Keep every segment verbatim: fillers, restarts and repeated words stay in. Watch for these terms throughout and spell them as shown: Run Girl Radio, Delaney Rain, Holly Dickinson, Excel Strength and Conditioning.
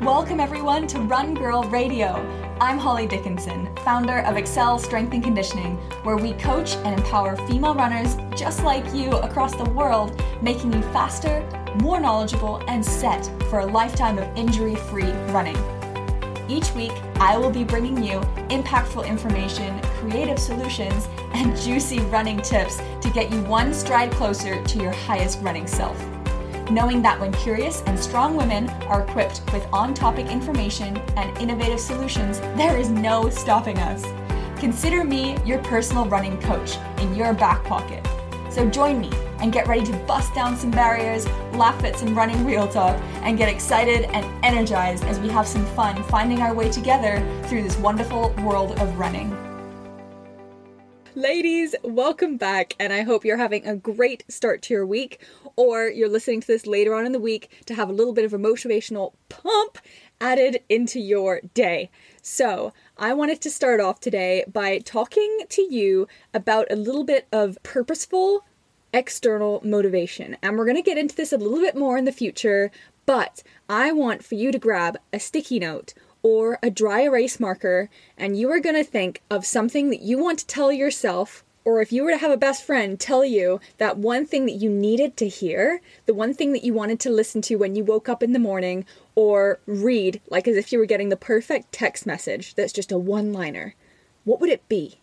Welcome, everyone, to Run Girl Radio. I'm Holly Dickinson, founder of Excel Strength and Conditioning, where we coach and empower female runners just like you across the world, making you faster, more knowledgeable, and set for a lifetime of injury-free running. Each week, I will be bringing you impactful information, creative solutions, and juicy running tips to get you one stride closer to your highest running self. Knowing that when curious and strong women are equipped with on-topic information and innovative solutions, there is no stopping us. Consider me your personal running coach in your back pocket. So join me and get ready to bust down some barriers, laugh at some running real talk, and get excited and energized as we have some fun finding our way together through this wonderful world of running. Ladies, welcome back, and I hope you're having a great start to your week, or you're listening to this later on in the week to have a little bit of a motivational pump added into your day. So I wanted to start off today by talking to you about a little bit of purposeful external motivation, and we're going to get into this a little bit more in the future, but I want for you to grab a sticky note or a dry erase marker, and you are going to think of something that you want to tell yourself, or if you were to have a best friend tell you that one thing that you needed to hear, the one thing that you wanted to listen to when you woke up in the morning, or read, like as if you were getting the perfect text message that's just a one-liner. What would it be?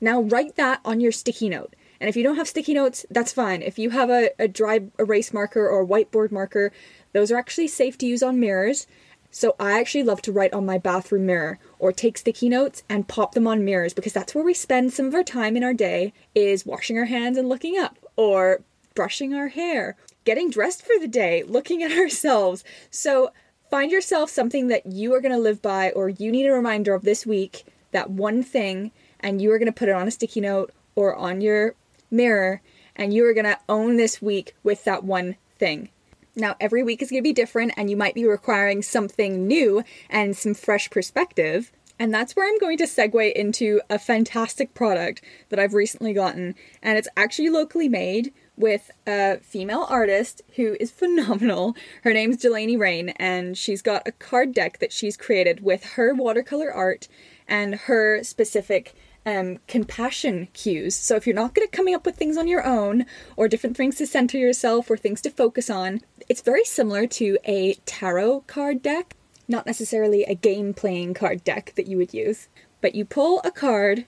Now write that on your sticky note. And if you don't have sticky notes, that's fine. If you have a, a dry erase marker or a whiteboard marker, those are actually safe to use on mirrors. So I actually love to write on my bathroom mirror or take sticky notes and pop them on mirrors, because that's where we spend some of our time in our day, is washing our hands and looking up, or brushing our hair, getting dressed for the day, looking at ourselves. So find yourself something that you are going to live by, or you need a reminder of this week, that one thing, and you are going to put it on a sticky note or on your mirror, and you are going to own this week with that one thing. Now, every week is going to be different, and you might be requiring something new and some fresh perspective. And that's where I'm going to segue into a fantastic product that I've recently gotten. And it's actually locally made with a female artist who is phenomenal. Her name's Delaney Rain, and she's got a card deck that she's created with her watercolor art and her specific Um, compassion cues. So if you're not good at coming up with things on your own, or different things to center yourself, or things to focus on, it's very similar to a tarot card deck, not necessarily a game-playing card deck that you would use. But you pull a card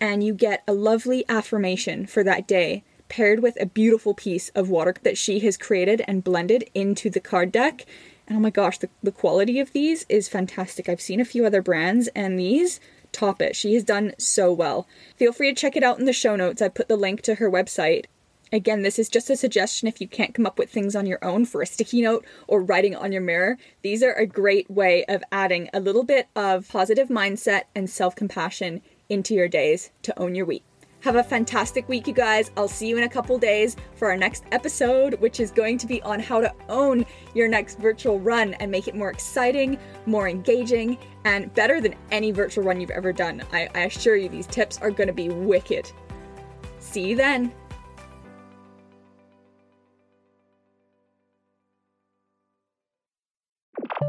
and you get a lovely affirmation for that day, paired with a beautiful piece of water that she has created and blended into the card deck. And oh my gosh, the, the quality of these is fantastic. I've seen a few other brands, and these top it. She has done so well. Feel free to check it out in the show notes. I put the link to her website. Again, this is just a suggestion if you can't come up with things on your own for a sticky note or writing on your mirror. These are a great way of adding a little bit of positive mindset and self-compassion into your days to own your week. Have a fantastic week, you guys. I'll see you in a couple days for our next episode, which is going to be on how to own your next virtual run and make it more exciting, more engaging, and better than any virtual run you've ever done. I, I assure you, these tips are going to be wicked. See you then.